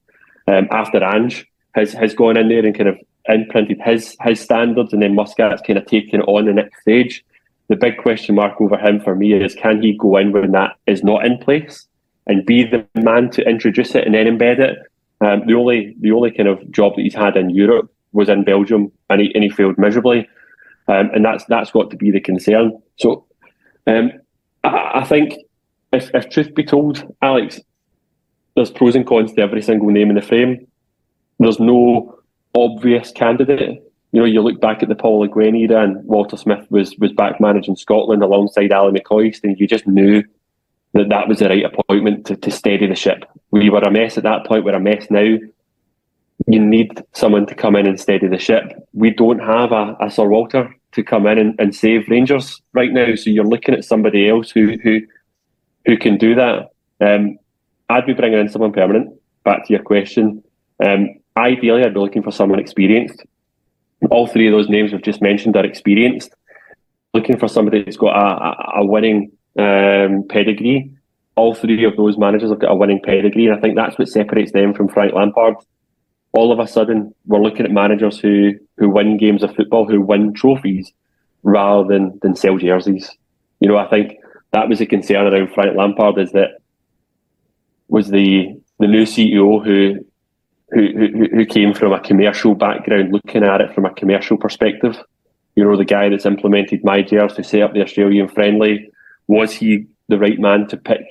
Um, after Ange has has gone in there and kind of imprinted his his standards, and then Muscat's kind of taken on the next stage. The big question mark over him for me is, can he go in when that is not in place and be the man to introduce it and then embed it? Um, the only the only kind of job that he's had in Europe was in Belgium, and he, and he failed miserably. Um, and that's that's got to be the concern. So um, I, I think, if, if truth be told, Alex, there's pros and cons to every single name in the frame. There's no obvious candidate. You know, you look back at the Paul Le Guin era, and Walter Smith was, was back managing Scotland alongside Ali McCoist, and you just knew that that was the right appointment to, to steady the ship. We were a mess at that point, we're a mess now. You need someone to come in and steady the ship. We don't have a, a Sir Walter to come in and, and save Rangers right now, so you're looking at somebody else who who, who can do that. Um, I'd be bringing in someone permanent, back to your question. Um, ideally, I'd be looking for someone experienced. All three of those names we've just mentioned are experienced. Looking for somebody that's got a, a, a winning... Um, pedigree. All three of those managers have got a winning pedigree, and I think that's what separates them from Frank Lampard. All of a sudden, we're looking at managers who, who win games of football, who win trophies, rather than, than sell jerseys. You know, I think that was a concern around Frank Lampard, is that was the the new C E O who who who, who came from a commercial background, looking at it from a commercial perspective. You know, the guy that's implemented my jersey to set up the Australian friendly. Was he the right man to pick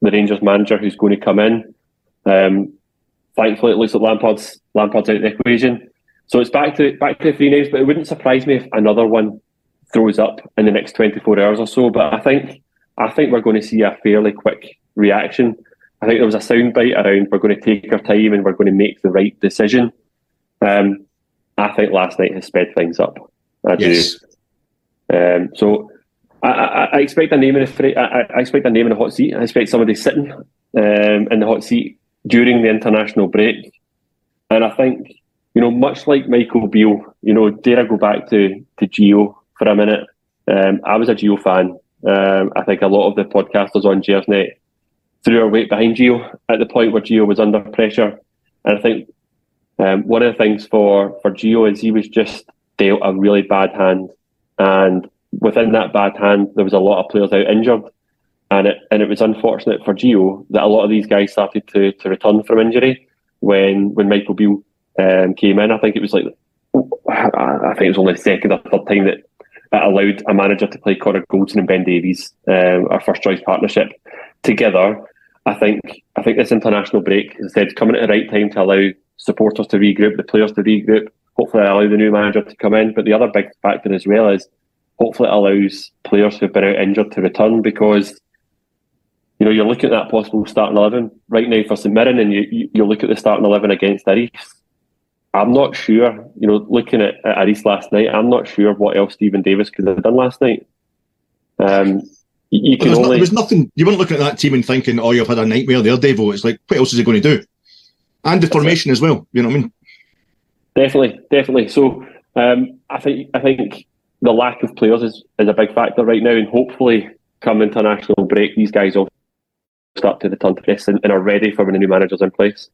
the Rangers manager who's going to come in? Um, thankfully, it looks like Lampard's Lampard's out of the equation. So it's back to back to the three names, but it wouldn't surprise me if another one throws up in the next twenty-four hours or so. But I think I think we're going to see a fairly quick reaction. I think there was a soundbite around we're going to take our time and we're going to make the right decision. Um, I think last night has sped things up. I do. Yes. Um, so. I, I expect a name in a I expect a name in a hot seat. I expect somebody sitting um, in the hot seat during the international break. And I think, you know, much like Michael Beale, you know, dare I go back to to Gio for a minute? Um, I was a Gio fan. Um, I think a lot of the podcasters on Gersnet threw our weight behind Gio at the point where Gio was under pressure. And I think um, one of the things for for Gio is he was just dealt a really bad hand, and within that bad hand, there was a lot of players out injured, and it and it was unfortunate for Gio that a lot of these guys started to to return from injury when when Michael Beale um, came in. I think it was like I think it was only the second or third time that it allowed a manager to play Connor Goldson and Ben Davies, um, our first choice partnership, together. I think I think this international break, as I said, coming at the right time to allow supporters to regroup, the players to regroup. Hopefully, allow the new manager to come in. But the other big factor as well is, hopefully it allows players who've been out injured to return, because, you know, you're looking at that possible starting eleven right now for St Mirren, and you, you, you look at the starting eleven against Aris. I'm not sure, you know, looking at, at Aris last night, I'm not sure what else Stephen Davis could have done last night. Um, you, you can only... No, there was nothing, you weren't looking at that team and thinking, oh, you've had a nightmare there, Davo. It's like, what else is he going to do? and determination as well. You know what I mean? Definitely, definitely. So um, I think I think the lack of players is is a big factor right now, and hopefully, come international break, these guys all start to return to this and, and are ready for when the new manager's in place.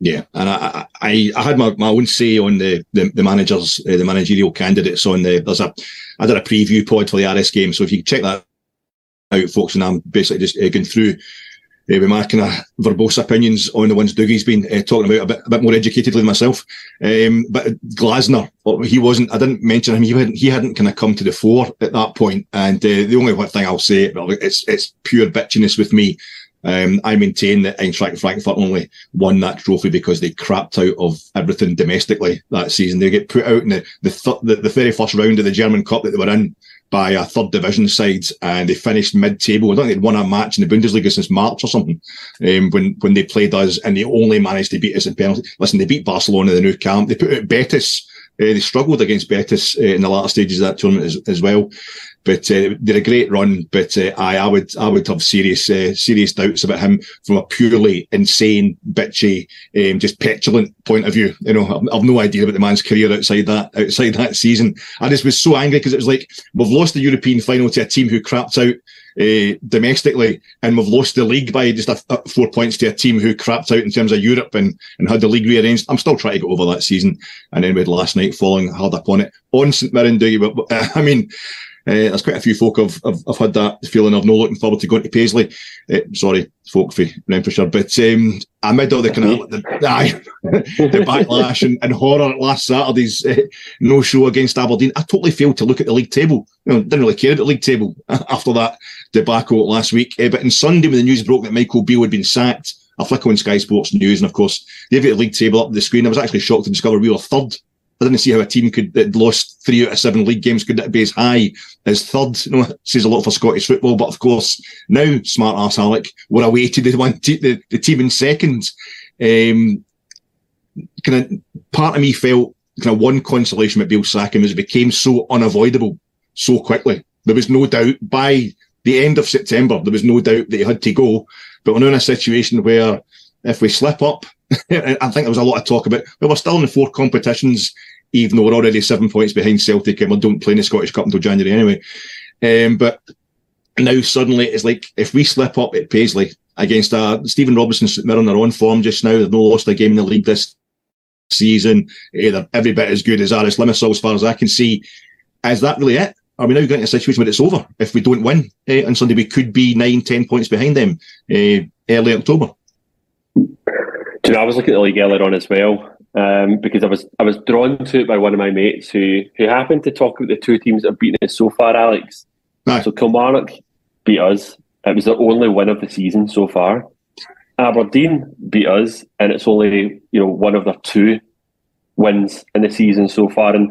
Yeah, and I I, I had my, my own say on the the, the managers, uh, the managerial candidates on the. There's a I did a preview pod for the R S game, so if you check that out, folks, and I'm basically just uh, going through uh, with my kind of verbose opinions on the ones Dougie's been uh, talking about a bit, a bit more educatedly than myself. Um, but Glasner, he wasn't. I didn't mention him. He hadn't, he hadn't kind of come to the fore at that point. And uh, the only one thing I'll say, it's it's pure bitchiness with me. Um, I maintain that Eintracht Frankfurt only won that trophy because they crapped out of everything domestically that season. They get put out in the the, th- the the very first round of the German Cup that they were in by a third division side, and they finished mid-table. I don't think they'd won a match in the Bundesliga since March or something um, when when they played us, and they only managed to beat us in penalty. Listen, they beat Barcelona in the Nou Camp. They put out Betis. Uh, they struggled against Betis uh, in the latter stages of that tournament as, as well. But uh, they're a great run. But uh, I, I would, I would have serious, uh, serious doubts about him from a purely insane, bitchy, um, just petulant point of view. You know, I've, I've no idea about the man's career outside that, outside that season. I just was so angry because it was like we've lost the European final to a team who crapped out uh, domestically, and we've lost the league by just a, a four points to a team who crapped out in terms of Europe and and had the league rearranged. I'm still trying to get over that season, and then with last night falling hard upon it on St Mirren. But, but uh, I mean. Uh, there's quite a few folk I've, I've, I've had that feeling of no looking forward to going to Paisley. Uh, sorry, folk for Renfrewshire. But um, amid all the kind of the, the backlash and, and horror at last Saturday's uh, no-show against Aberdeen, I totally failed to look at the league table. You know, didn't really care about the league table after that debacle last week. Uh, but on Sunday, when the news broke that Michael Beale had been sacked, I flick on Sky Sports News, and of course, they've got the league table up on the screen. I was actually shocked to discover we were third. I didn't see how a team could that lost three out of seven league games could be as high as third. You know, it says a lot for Scottish football, but of course now, smart ass Alec, we're away to the one te- the, the team in second. Um, kind of part of me felt kind of one consolation with Beale sacking was it became so unavoidable so quickly. There was no doubt by the end of September there was no doubt that he had to go. But we're now in a situation where if we slip up. I think there was a lot of talk about, well, we're still in the four competitions, even though we're already seven points behind Celtic and we don't play in the Scottish Cup until January anyway. Um, but now suddenly it's like, if we slip up at Paisley against uh, Stephen Robinson, St Mirren, they're on form just now, they've not lost a game in the league this season, they're every bit as good as Aris Limassol as far as I can see. Is that really it? Are we now getting a situation where it's over? If we don't win eh, on Sunday, we could be nine, ten points behind them eh, early October. You know, I was looking at the league earlier on as well um, because I was I was drawn to it by one of my mates who who happened to talk about the two teams that have beaten us so far, Alex. Right. So Kilmarnock beat us. It was their only win of the season so far. Aberdeen beat us, and it's only, you know, one of their two wins in the season so far. And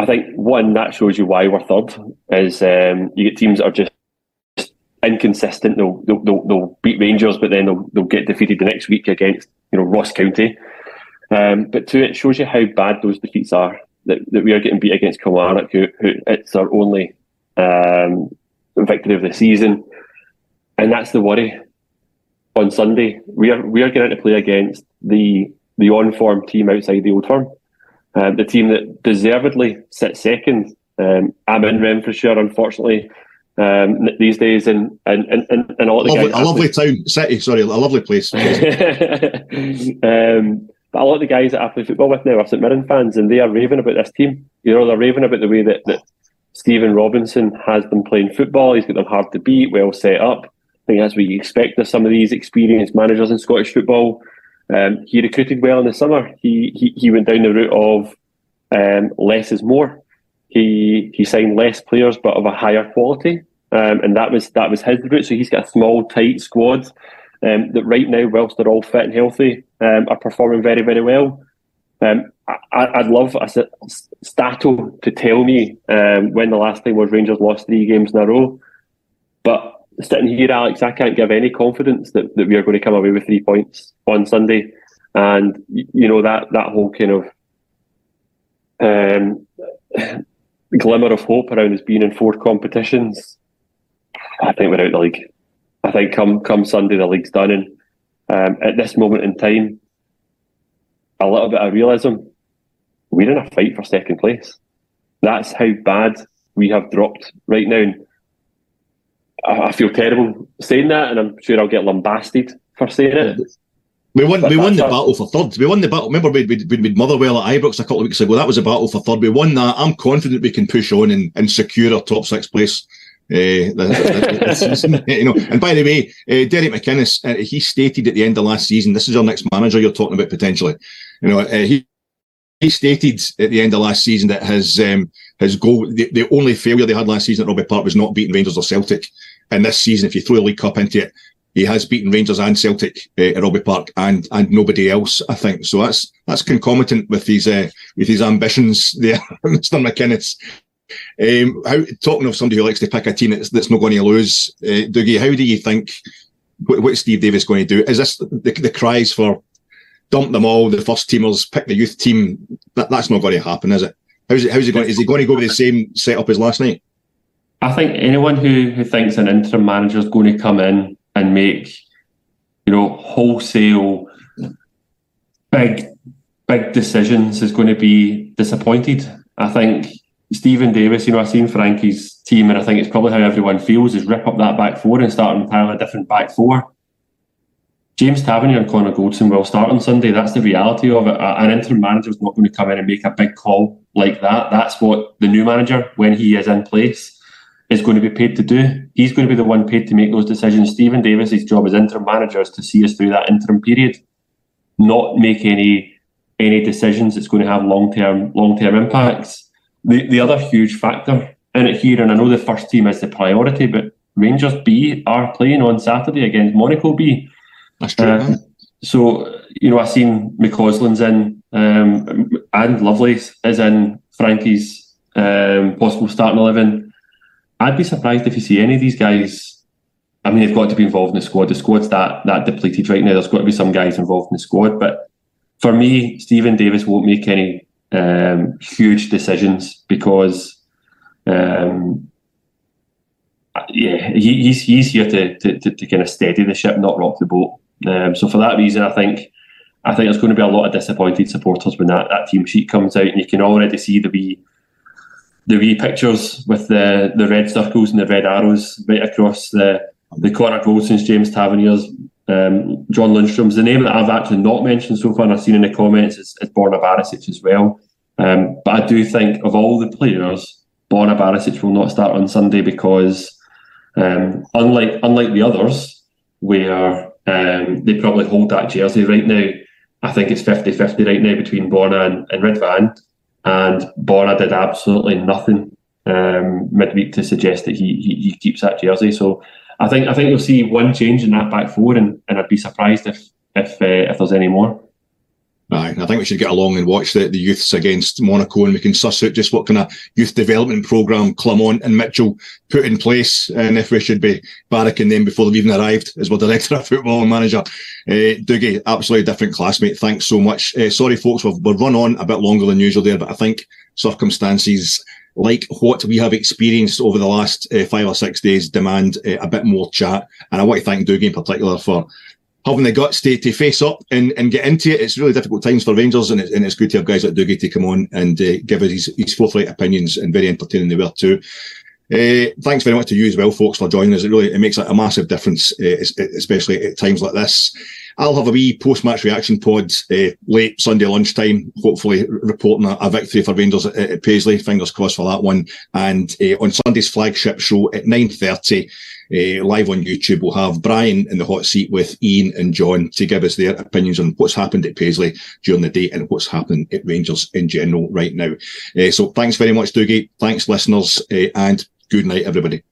I think, one, that shows you why we're third, is um, you get teams that are just inconsistent. They'll, they'll they'll beat Rangers, but then they'll they'll get defeated the next week against, you know, Ross County. Um, but two, it shows you how bad those defeats are. That, that we are getting beat against Kilmarnock, who, who it's our only um, victory of the season, and that's the worry. On Sunday, we are we are going to play against the the on form team outside the Old Firm, uh, the team that deservedly sits second. Um, I'm in Renfrewshire, unfortunately. Um, these days, and and and and all the lovely, guys, a lovely play, town, city. Sorry, a lovely place. um, but a lot of the guys that I play football with now are St Mirren fans, and they are raving about this team. You know, they're raving about the way that, that Stephen Robinson has been playing football. He's got them hard to beat, well set up. I think that's what you expect of some of these experienced managers in Scottish football. Um, he recruited well in the summer. He he, he went down the route of um, less is more. He he signed less players, but of a higher quality, um, and that was that was his route. So he's got a small, tight squad um, that right now, whilst they're all fit and healthy, um, are performing very, very well. Um, I, I'd love a Stato to tell me um, when the last time was Rangers lost three games in a row. But sitting here, Alex, I can't give any confidence that, that we are going to come away with three points on Sunday, and you know that that whole kind of. Um, glimmer of hope around us being in four competitions. I think we're out of the league. I think come come Sunday the league's done, and Um, at this moment in time, a little bit of realism, we're in a fight for second place. That's how bad we have dropped right now. And I, I feel terrible saying that, and I'm sure I'll get lambasted for saying it. We won, we won the battle for third. We won the battle. Remember, we we beat Motherwell at Ibrox a couple of weeks ago. That was a battle for third. We won that. I'm confident we can push on and, and secure our top six place. Uh, this, this, this, you know, and by the way, uh, Derek McInnes, uh, he stated at the end of last season, this is our next manager you're talking about potentially. You know, uh, he he stated at the end of last season that his um, his goal, the, the only failure they had last season at Robbie Park was not beating Rangers or Celtic. And this season, if you throw the League Cup into it, he has beaten Rangers and Celtic uh, at Robbie Park, and and nobody else, I think. So that's that's concomitant with his uh, with his ambitions there, Mister McInnes. Um, how, talking of somebody who likes to pick a team that's, that's not going to lose, uh, Dougie, how do you think what, what Steve Davis going to do? Is this the, the cries for dump them all, the first teamers, pick the youth team? That, that's not going to happen, is it? How's it, how's it going? Is he going to go with the same setup as last night? I think anyone who, who thinks an interim manager is going to come in and make, you know, wholesale big big decisions is going to be disappointed. I think Stephen Davis, you know, I've seen Frankie's team, and I think it's probably how everyone feels, is rip up that back four and start an entirely different back four. James Tavernier and Connor Goldson will start on Sunday. That's the reality of it. An interim manager is not going to come in and make a big call like that. That's what the new manager, when he is in place, is going to be paid to do. He's going to be the one paid to make those decisions. Stephen Davis's job as interim manager is to see us through that interim period, not make any any decisions that's going to have long-term long-term impacts. The the other huge factor in it here, and I know the first team is the priority, but Rangers B are playing on Saturday against Monaco B. That's true. Uh, so, you know, I've seen McCausland's in, um, and Lovelace is in Frankie's um, possible starting eleven. I'd be surprised if you see any of these guys. I mean, they've got to be involved in the squad. The squad's that, that depleted right now. There's got to be some guys involved in the squad. But for me, Stephen Davis won't make any Um, huge decisions because, um, yeah, he, he's he's here to, to, to, to kind of steady the ship, not rock the boat. Um, so for that reason, I think I think there's going to be a lot of disappointed supporters when that, that team sheet comes out, and you can already see the wee the wee pictures with the, the red circles and the red arrows right across the the Connor Goldsons, James Taverniers, Um, John Lundstrom's the name that I've actually not mentioned so far, and I've seen in the comments is, is Borna Barisic as well. Um, but I do think of all the players, Borna Barisic will not start on Sunday because, um, unlike unlike the others, where um, they probably hold that jersey right now, I think it's fifty fifty right now between Borna and, and Ridvan, and Borna did absolutely nothing um, midweek to suggest that he, he, he keeps that jersey. So I think I think you'll see one change in that back four, and, and I'd be surprised if if uh, if there's any more. Right, I think we should get along and watch the, the youths against Monaco, and we can suss out just what kind of youth development programme Clement and Mitchell put in place, and if we should be barracking them before they've even arrived as well, director of football and manager. Uh, Dougie, absolutely different classmate. Thanks so much. Uh, sorry, folks, we've, we've run on a bit longer than usual there, but I think circumstances like what we have experienced over the last uh, five or six days demand uh, a bit more chat. And I want to thank Dougie in particular for having the guts to, to face up and, and get into it. It's really difficult times for Rangers, and it's, and it's good to have guys like Dougie to come on and uh, give us his, his forthright opinions, and very entertaining they were too. Uh, thanks very much to you as well, folks, for joining us. It really it makes a, a massive difference, uh, especially at times like this. I'll have a wee post-match reaction pod uh, late Sunday lunchtime, hopefully reporting a, a victory for Rangers at, at Paisley. Fingers crossed for that one. And uh, on Sunday's flagship show at nine thirty, uh, live on YouTube, we'll have Brian in the hot seat with Ian and John to give us their opinions on what's happened at Paisley during the day and what's happening at Rangers in general right now. Uh, so thanks very much, Dougie. Thanks, listeners. Uh, and good night, everybody.